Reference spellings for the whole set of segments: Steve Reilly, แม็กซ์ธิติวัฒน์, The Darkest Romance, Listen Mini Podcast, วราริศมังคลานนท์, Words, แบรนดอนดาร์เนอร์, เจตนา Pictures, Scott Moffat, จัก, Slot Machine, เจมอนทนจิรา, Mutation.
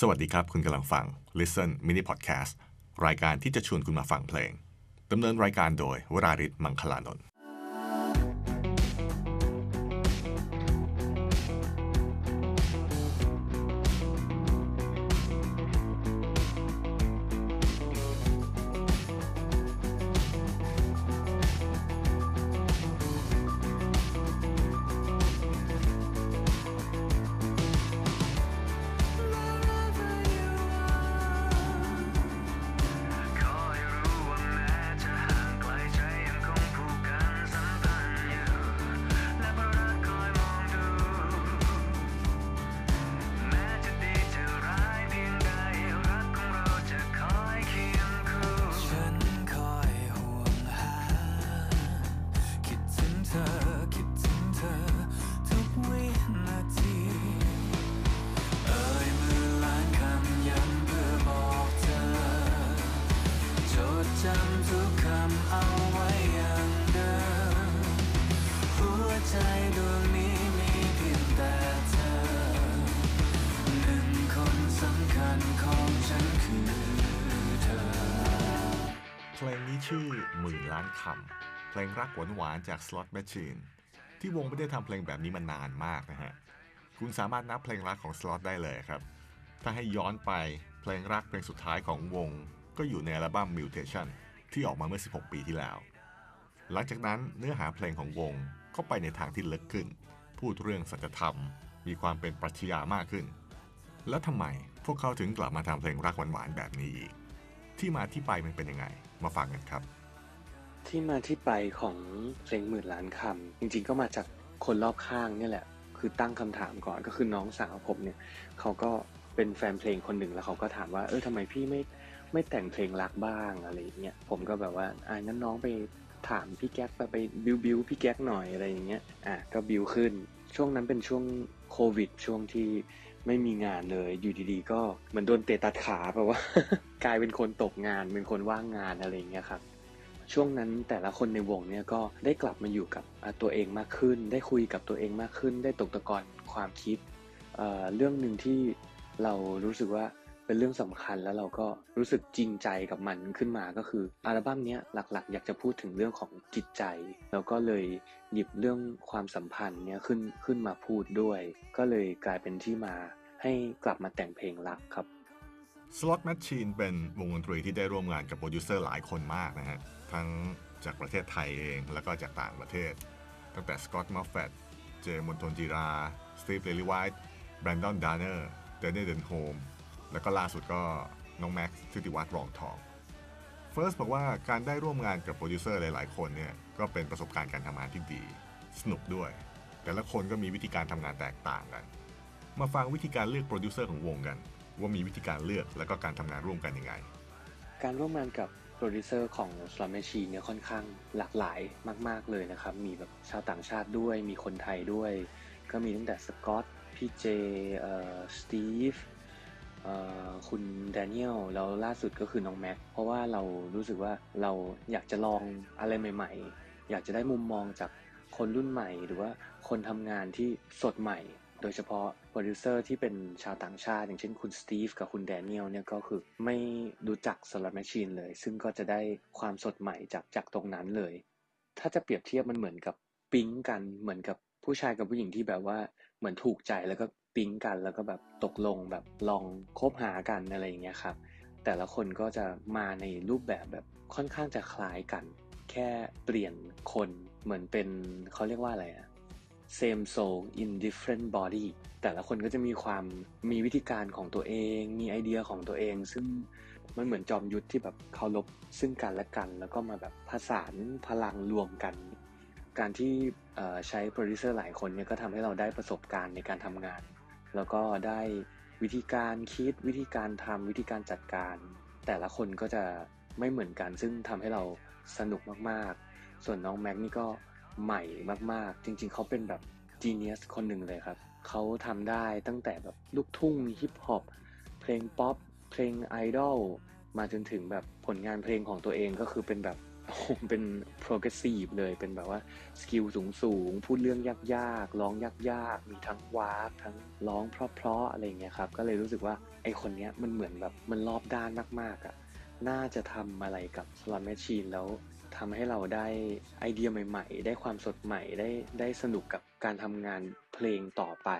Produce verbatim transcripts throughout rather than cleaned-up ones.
สวัสดีครับคุณกำลังฟัง Listen Mini Podcast รายการที่จะชวนคุณมาฟังเพลงดำเนินรายการโดยวราริศมังคลานนท์เพลงนี้ชื่อหมื่นล้านคำเพลงรักหวานๆจาก Slot Machine ที่วงไม่ได้ทำเพลงแบบนี้มานานมากนะฮะคุณสามารถนับเพลงรักของ Slot ได้เลยครับถ้าให้ย้อนไปเพลงรักเพลงสุดท้ายของวงก็อยู่ในอัลบั้ม Mutation ที่ออกมาเมื่อสิบหกปีที่แล้วหลังจากนั้นเนื้อหาเพลงของวงก็ไปในทางที่ลึกขึ้นพูดเรื่องสัจธรรมมีความเป็นปรัชญามากขึ้นแล้วทำไมพวกเขาถึงกลับมาทำเพลงรักหวานๆแบบนี้อีกที่มาที่ไปมันเป็นยังไงมาฟังกันครับที่มาที่ไปของเพลงหมื่นล้านคำจริงๆก็มาจากคนรอบข้างนี่แหละคือตั้งคำถามก่อนก็คือน้องสาวผมเนี่ยเขาก็เป็นแฟนเพลงคนหนึ่งแล้วเขาก็ถามว่าเออทำไมพี่ไม่ไม่แต่งเพลงรักบ้างอะไรอย่างเงี้ยผมก็แบบว่าอ่ะงั้นน้องไปถามพี่แก๊กไปไปบิวบิวพี่แก๊กหน่อยอะไรอย่างเงี้ยอ่ะก็บิวขึ้นช่วงนั้นเป็นช่วงโควิดช่วงที่ไม่มีงานเลยอยู่ดีๆก็เหมือนโดนเตะตัดขาแบบว่ากลายเป็นคนตกงานเป็นคนว่างงานอะไรอย่างเงี้ยครับช่วงนั้นแต่ละคนในวงเนี่ยก็ได้กลับมาอยู่กับตัวเองมากขึ้นได้คุยกับตัวเองมากขึ้นได้ตกตะกอนความคิด เอ่อ เรื่องนึงที่เรารู้สึกว่าเป็นเรื่องสำคัญแล้วเราก็รู้สึกจริงใจกับมันขึ้นมาก็คืออัลบั้มนี้หลักๆอยากจะพูดถึงเรื่องของจิตใจแล้วก็เลยหยิบเรื่องความสัมพันธ์เนี่ยขึ้นขึ้นมาพูดด้วยก็เลยกลายเป็นที่มาให้กลับมาแต่งเพลงรักครับ Slot Machine เป็นวงดนตรีที่ได้ร่วมงานกับโปรดิวเซอร์หลายคนมากนะฮะทั้งจากประเทศไทยเองแล้วก็จากต่างประเทศตั้งแต่ Scott Moffat เจมอนทนจิรา Steve Reilly แบรนดอนดาร์เนอร์เดนเนเดนโฮมแล้วก็ล่าสุดก็น้องแม็กซ์ธิติวัฒน์รองทองเฟิร์สบอกว่าการได้ร่วมงานกับโปรดิวเซอร์หลายๆคนเนี่ยก็เป็นประสบการณ์การทำงานที่ดีสนุกด้วยแต่ละคนก็มีวิธีการทำงานแตกต่างกันมาฟังวิธีการเลือกโปรดิวเซอร์ของวงกันว่ามีวิธีการเลือกและก็การทำงานร่วมกันยังไงการร่วมงานกับโปรดิวเซอร์ของ Slot Machine เนี่ยค่อนข้างหลากหลายมากๆเลยนะครับมีแบบชาวต่างชาติด้วยมีคนไทยด้วยก็มีตั้งแต่สกอตพี่เจเอ่อสตีฟคุณแดเนียลแล้วล่าสุดก็คือน้องแม็กเพราะว่าเรารู้สึกว่าเราอยากจะลองอะไรใหม่ๆอยากจะได้มุมมองจากคนรุ่นใหม่หรือว่าคนทำงานที่สดใหม่โดยเฉพาะโปรดิวเซอร์ที่เป็นชาวต่างชาติอย่างเช่นคุณสตีฟกับคุณแดเนียลเนี่ยก็คือไม่รู้จัก Slot Machine เลยซึ่งก็จะได้ความสดใหม่จากจากตรงนั้นเลยถ้าจะเปรียบเทียบมันเหมือนกับปิ๊งกันเหมือนกับผู้ชายกับผู้หญิงที่แบบว่าเหมือนถูกใจแล้วก็ปิ๊งกันแล้วก็แบบตกลงแบบลองคบหากันอะไรอย่างเงี้ยครับแต่ละคนก็จะมาในรูปแบบแบบค่อนข้างจะคล้ายกันแค่เปลี่ยนคนเหมือนเป็นเขาเรียกว่าอะไรอะ same soul in different body แต่ละคนก็จะมีความมีวิธีการของตัวเองมีไอเดียของตัวเองซึ่งมันเหมือนจอมยุทธที่แบบเคารพซึ่งกันและกันแล้วก็มาแบบผสานพลังรวมกันการที่ใช้โปรดิวเซอร์หลายคนเนี่ยก็ทำให้เราได้ประสบการณ์ในการทำงานแล้วก็ได้วิธีการคิดวิธีการทำวิธีการจัดการแต่ละคนก็จะไม่เหมือนกันซึ่งทำให้เราสนุกมากๆส่วนน้องแม็กนี่ก็ใหม่มากๆจริงๆเขาเป็นแบบจีเนียสคนหนึ่งเลยครับเขาทำได้ตั้งแต่แบบลูกทุ่งฮิปฮอปเพลงป๊อปเพลงไอดอลมาจนถึงแบบผลงานเพลงของตัวเองก็คือเป็นแบบ ผมเป็นโปรเกรสซีฟเลยเป็นแบบว่าสกิลสูงๆพูดเรื่องยากๆร้องยากๆมีทั้งวากทั้งร้องเพราะๆอะไรอย่างเงี้ยครับก็เลยรู้สึกว่าไอคนเนี้ยมันเหมือนแบบมันรอบด้านมากๆอ่ะน่าจะทำอะไรกับ Slot Machine แล้วทำให้เราได้ไอเดียใหม่ๆได้ความสดใหม่ได้ได้สนุกกับการทำงานเพลงต่อไป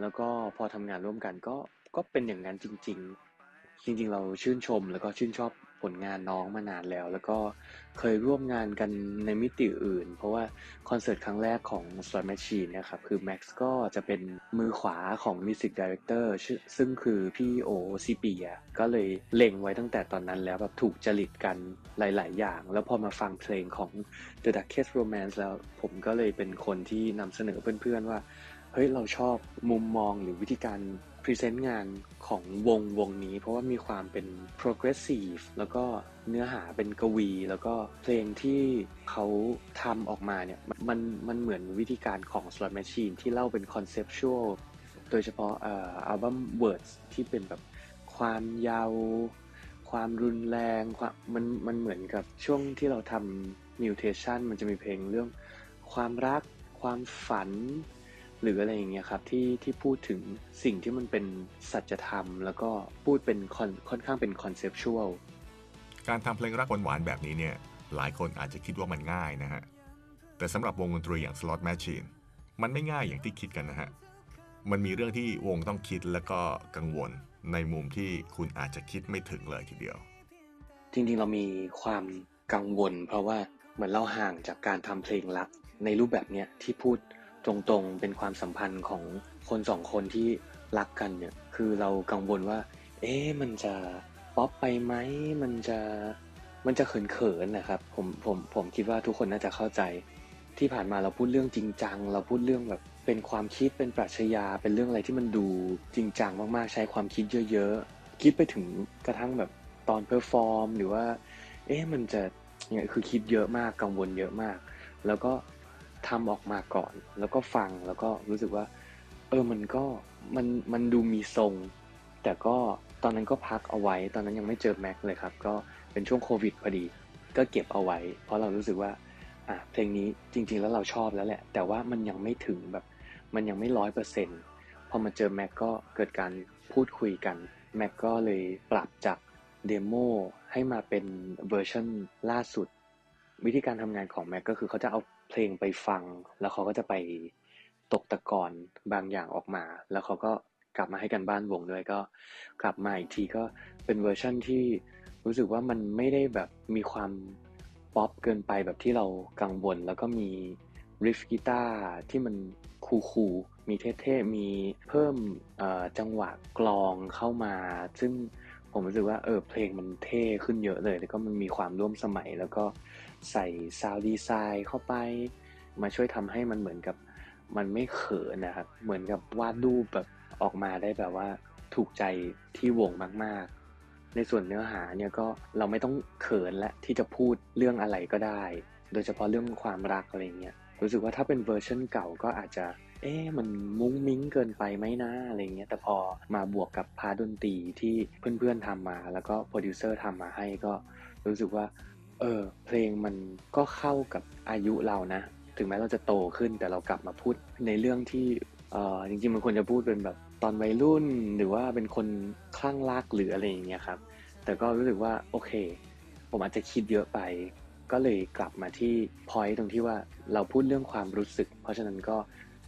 แล้วก็พอทำงานร่วมกันก็ก็เป็นอย่างนั้นจริงๆจริงๆเราชื่นชมแล้วก็ชื่นชอบผลงานน้องมานานแล้วแล้วก็เคยร่วมงานกันในมิติอื่นเพราะว่าคอนเสิร์ตครั้งแรกของ Slot Machine เนี่ยครับคือแม็กซ์ก็จะเป็นมือขวาของ Music Director ซึ่งคือพี่โอซิเปียก็เลยเล็งไว้ตั้งแต่ตอนนั้นแล้วแบบถูกจริตกันหลายๆอย่างแล้วพอมาฟังเพลงของ The Darkest Romance แล้วผมก็เลยเป็นคนที่นำเสนอเพื่อนๆว่าเฮ้ยเราชอบมุมมองหรือวิธีการพรีเซนต์งานของวงวงนี้เพราะว่ามีความเป็น progressive แล้วก็เนื้อหาเป็นกวีแล้วก็เพลงที่เขาทำออกมาเนี่ยมันมันเหมือนวิธีการของ Slot Machine ที่เล่าเป็น conceptual โดยเฉพาะเอ่ออัลบั้ม Words ที่เป็นแบบความยาวความรุนแรงความมันมันเหมือนกับช่วงที่เราทำ Mutation มันจะมีเพลงเรื่องความรักความฝันหรืออะไรอย่างเงี้ยครับที่ที่พูดถึงสิ่งที่มันเป็นสัจธรรมแล้วก็พูดเป็นค่อนข้างเป็นคอนเซปชวลการทำเพลงรักหวานๆแบบนี้เนี่ยหลายคนอาจจะคิดว่ามันง่ายนะฮะแต่สำหรับวงดนตรีอย่าง Slot Machine มันไม่ง่ายอย่างที่คิดกันนะฮะมันมีเรื่องที่วงต้องคิดแล้วก็กังวลในมุมที่คุณอาจจะคิดไม่ถึงเลยทีเดียวจริงๆเรามีความกังวลเพราะว่าเหมือนเราห่างจากการทำเพลงรักในรูปแบบเนี้ยที่พูดตรงๆเป็นความสัมพันธ์ของคนสองคนที่รักกันเนี่ยคือเรากังวลว่าเอ๊ะมันจะป๊อปไปไหมมันจะมันจะเขินๆนะครับผมผมผมคิดว่าทุกคนน่าจะเข้าใจที่ผ่านมาเราพูดเรื่องจริงจังเราพูดเรื่องแบบเป็นความคิดเป็นปรัชญาเป็นเรื่องอะไรที่มันดูจริงจังมากๆใช้ความคิดเยอะๆคิดไปถึงกระทั่งแบบตอนเพอร์ฟอร์มหรือว่าเอ๊ะมันจะเนี่ยคือคิดเยอะมากกังวลเยอะมากแล้วก็ทำออกมาก่อนแล้วก็ฟังแล้วก็รู้สึกว่าเออมันก็มันมันดูมีทรงแต่ก็ตอนนั้นก็พักเอาไว้ตอนนั้นยังไม่เจอแม็กเลยครับก็เป็นช่วงโควิดพอดีก็เก็บเอาไว้เพราะเรารู้สึกว่าอ่ะเพลงนี้จริงๆแล้วเราชอบแล้วแหละแต่ว่ามันยังไม่ถึงแบบมันยังไม่ ร้อยเปอร์เซ็นต์ พอมาเจอแม็กก็เกิดการพูดคุยกันแม็กก็เลยปรับจากเดโมให้มาเป็นเวอร์ชั่นล่าสุดวิธีการทำงานของแม็กก็คือเขาจะเอาเพลงไปฟังแล้วเขาก็จะไปตกตะกอนบางอย่างออกมาแล้วเขาก็กลับมาให้กันบ้านวงด้วยก็กลับมาอีกทีก็เป็นเวอร์ชั่นที่รู้สึกว่ามันไม่ได้แบบมีความป๊อปเกินไปแบบที่เรากังวลแล้วก็มีริฟกีตาร์ที่มันคูลๆมีเท่ๆมีเพิ่มเอ่อจังหวะกลองเข้ามาซึ่งผมรู้สึกว่าเออเพลงมันเท่ขึ้นเยอะเลยแล้วก็มันมีความร่วมสมัยแล้วก็ใส่ซาวด์ดีไซน์เข้าไปมาช่วยทำให้มันเหมือนกับมันไม่เขินนะครับเหมือนกับวาดรูปแบบออกมาได้แบบว่าถูกใจที่วงมากๆในส่วนเนื้อหาเนี่ยก็เราไม่ต้องเขินและที่จะพูดเรื่องอะไรก็ได้โดยเฉพาะเรื่องความรักอะไรเงี้ยรู้สึกว่าถ้าเป็นเวอร์ชันเก่าก็อาจจะเอ๊ะมันมุ้งมิ้งเกินไปไหมนะอะไรเงี้ยแต่พอมาบวกกับพาร์ทดนตรีที่เพื่อนๆทำมาแล้วก็โปรดิวเซอร์ทำมาให้ก็รู้สึกว่าเออเพลงมันก็เข้ากับอายุเรานะถึงแม้เราจะโตขึ้นแต่เรากลับมาพูดในเรื่องที่เออจริงๆมันควรจะพูดเป็นแบบตอนวัยรุ่นหรือว่าเป็นคนคลั่งรักหรืออะไรอย่างเงี้ยครับแต่ก็รู้สึกว่าโอเคผมอาจจะคิดเยอะไปก็เลยกลับมาที่พอยต์ตรงที่ว่าเราพูดเรื่องความรู้สึกเพราะฉะนั้นก็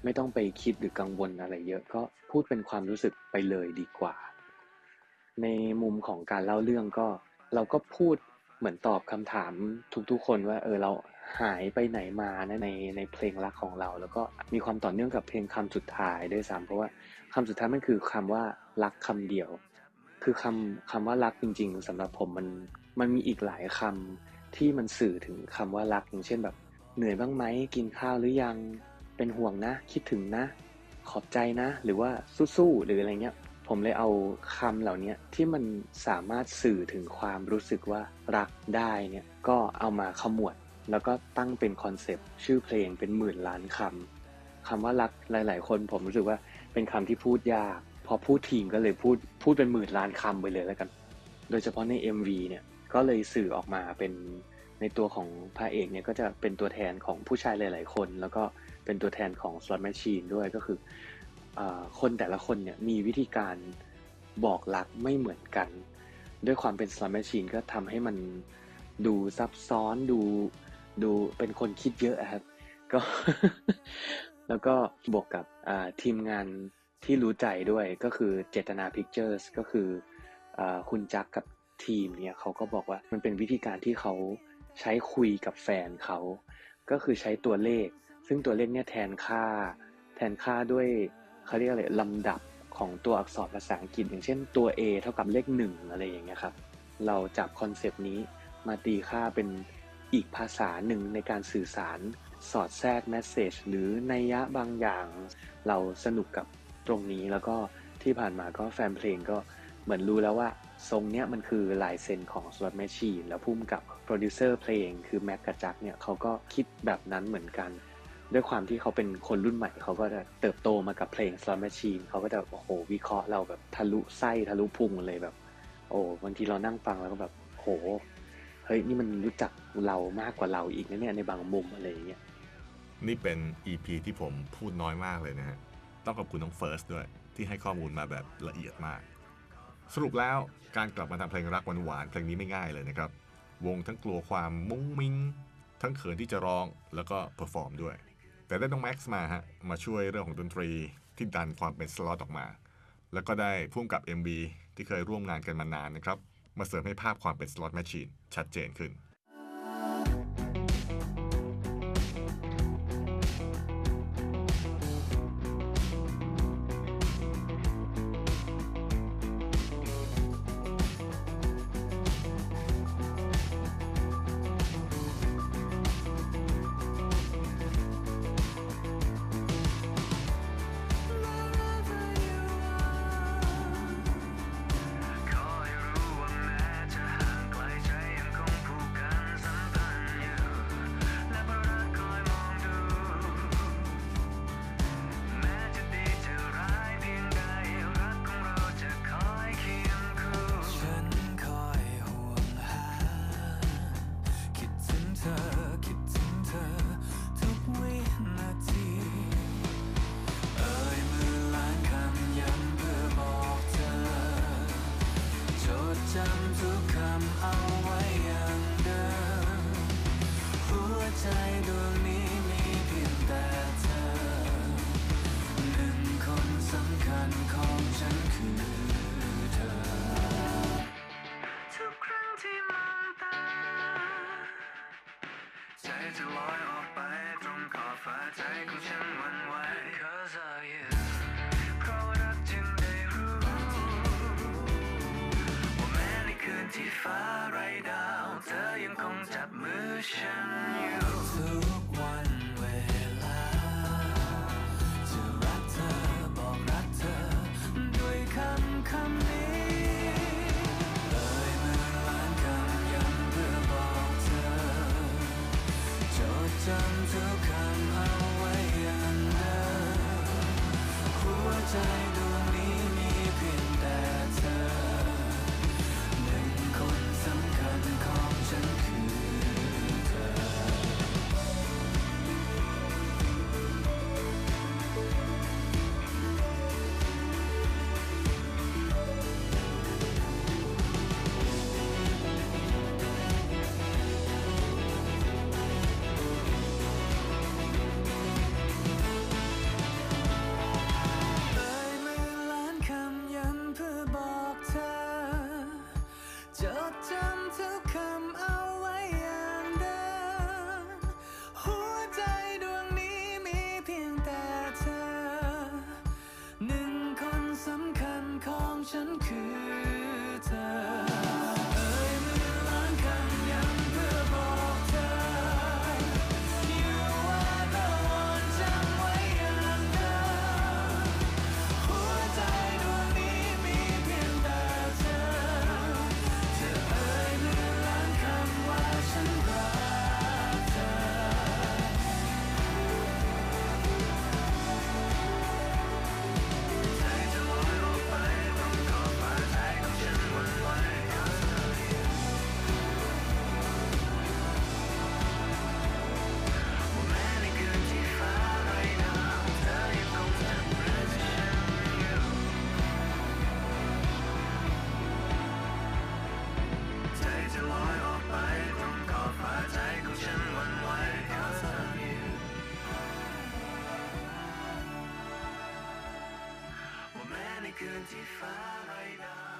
ไม่ต้องไปคิดหรือกังวลอะไรเยอะก็พูดเป็นความรู้สึกไปเลยดีกว่าในมุมของการเล่าเรื่องก็เราก็พูดเหมือนตอบคำถามทุกๆคนว่าเออเราหายไปไหนมานะในในเพลงรักของเราแล้วก็มีความต่อเนื่องกับเพลงคำสุดท้ายด้วยซ้ำเพราะว่าคำสุดท้ายมันคือคำว่ารักคำเดียวคือคำคำว่ารักจริงๆสำหรับผมมันมันมีอีกหลายคำที่มันสื่อถึงคำว่ารักอย่างเช่นแบบเหนื่อยบ้างไหมกินข้าวหรือยังเป็นห่วงนะคิดถึงนะขอบใจนะหรือว่าสู้ๆหรืออะไรเงี้ยผมเลยเอาคำเหล่านี้ที่มันสามารถสื่อถึงความรู้สึกว่ารักได้เนี่ยก็เอามาขมวดแล้วก็ตั้งเป็นคอนเซปต์ชื่อเพลงเป็นหมื่นล้านคำคำว่ารักหลายๆคนผมรู้สึกว่าเป็นคำที่พูดยากพอพูดทีก็เลยพูดพูดเป็นหมื่นล้านคำไปเลยแล้วกันโดยเฉพาะใน เอ็ม วี เนี่ยก็เลยสื่อออกมาเป็น ในตัวของพระเอกเนี่ยก็จะเป็นตัวแทนของผู้ชายหลายๆคนแล้วก็เป็นตัวแทนของ Slot Machine ด้วยก็คือคนแต่ละคนเนี่ยมีวิธีการบอกรักไม่เหมือนกันด้วยความเป็น Slot Machine ก็ทำให้มันดูซับซ้อนดูดูเป็นคนคิดเยอะครับก็แล้วก็บวกกับทีมงานที่รู้ใจด้วยก็คือเจตนา Pictures ก็คือคุณจักกับทีมเนี่ยเขาก็บอกว่ามันเป็นวิธีการที่เขาใช้คุยกับแฟนเขาก็คือใช้ตัวเลขซึ่งตัวเลขเนี่ยแทนค่าแทนค่าด้วยเขาเรียกอะไรลำดับของตัวอักษรภาษาอังกฤษอย่างเช่นตัว A เท่ากับเลขหนึ่งอะไรอย่างเงี้ยครับเราจับคอนเซปต์นี้มาตีค่าเป็นอีกภาษาหนึ่งในการสื่อสารสอดแทรกเมสเสจหรือนัยยะบางอย่างเราสนุกกับตรงนี้แล้วก็ที่ผ่านมาก็แฟนเพลงก็เหมือนรู้แล้วว่าทรงเนี้ยมันคือลายเซ็นของ Slot Machine แล้วพุ่มกับโปรดิวเซอร์เพลงคือแม็กกับจักเนี่ยเขาก็คิดแบบนั้นเหมือนกันด้วยความที่เขาเป็นคนรุ่นใหม่เขาก็จะเติบโตมากับเพลง Slot Machine เขาก็จะโอ้โหวิเคราะห์เราแบบทะลุไส้ทะลุพุงเลยแบบโอ้บางทีเรานั่งฟังแล้วก็แบบโหเฮ้ยนี่มันรู้จักเรามากกว่าเราอีกนะเนี่ยในบางมุมอะไรอย่างเงี้ยนี่เป็น อี พี ที่ผมพูดน้อยมากเลยนะฮะต้องขอบคุณน้องเฟิร์สด้วยที่ให้ข้อมูลมาแบบละเอียดมากสรุปแล้วการกลับมาทำเพลงรักหวานๆเพลงนี้ไม่ง่ายเลยนะครับวงทั้งกลัวความมุ้งมิ้งทั้งเขินที่จะร้องแล้วก็เพอร์ฟอร์มด้วยแต่ได้น้องแม็กซ์มาฮะมาช่วยเรื่องของดนตรีที่ดันความเป็นสล็อตออกมาแล้วก็ได้พ่วงกับ เอ็ม บี ที่เคยร่วมงานกันมานานนะครับมาเสริมให้ภาพความเป็นสล็อตแมชชีนชัดเจนขึ้น couldn't define right now.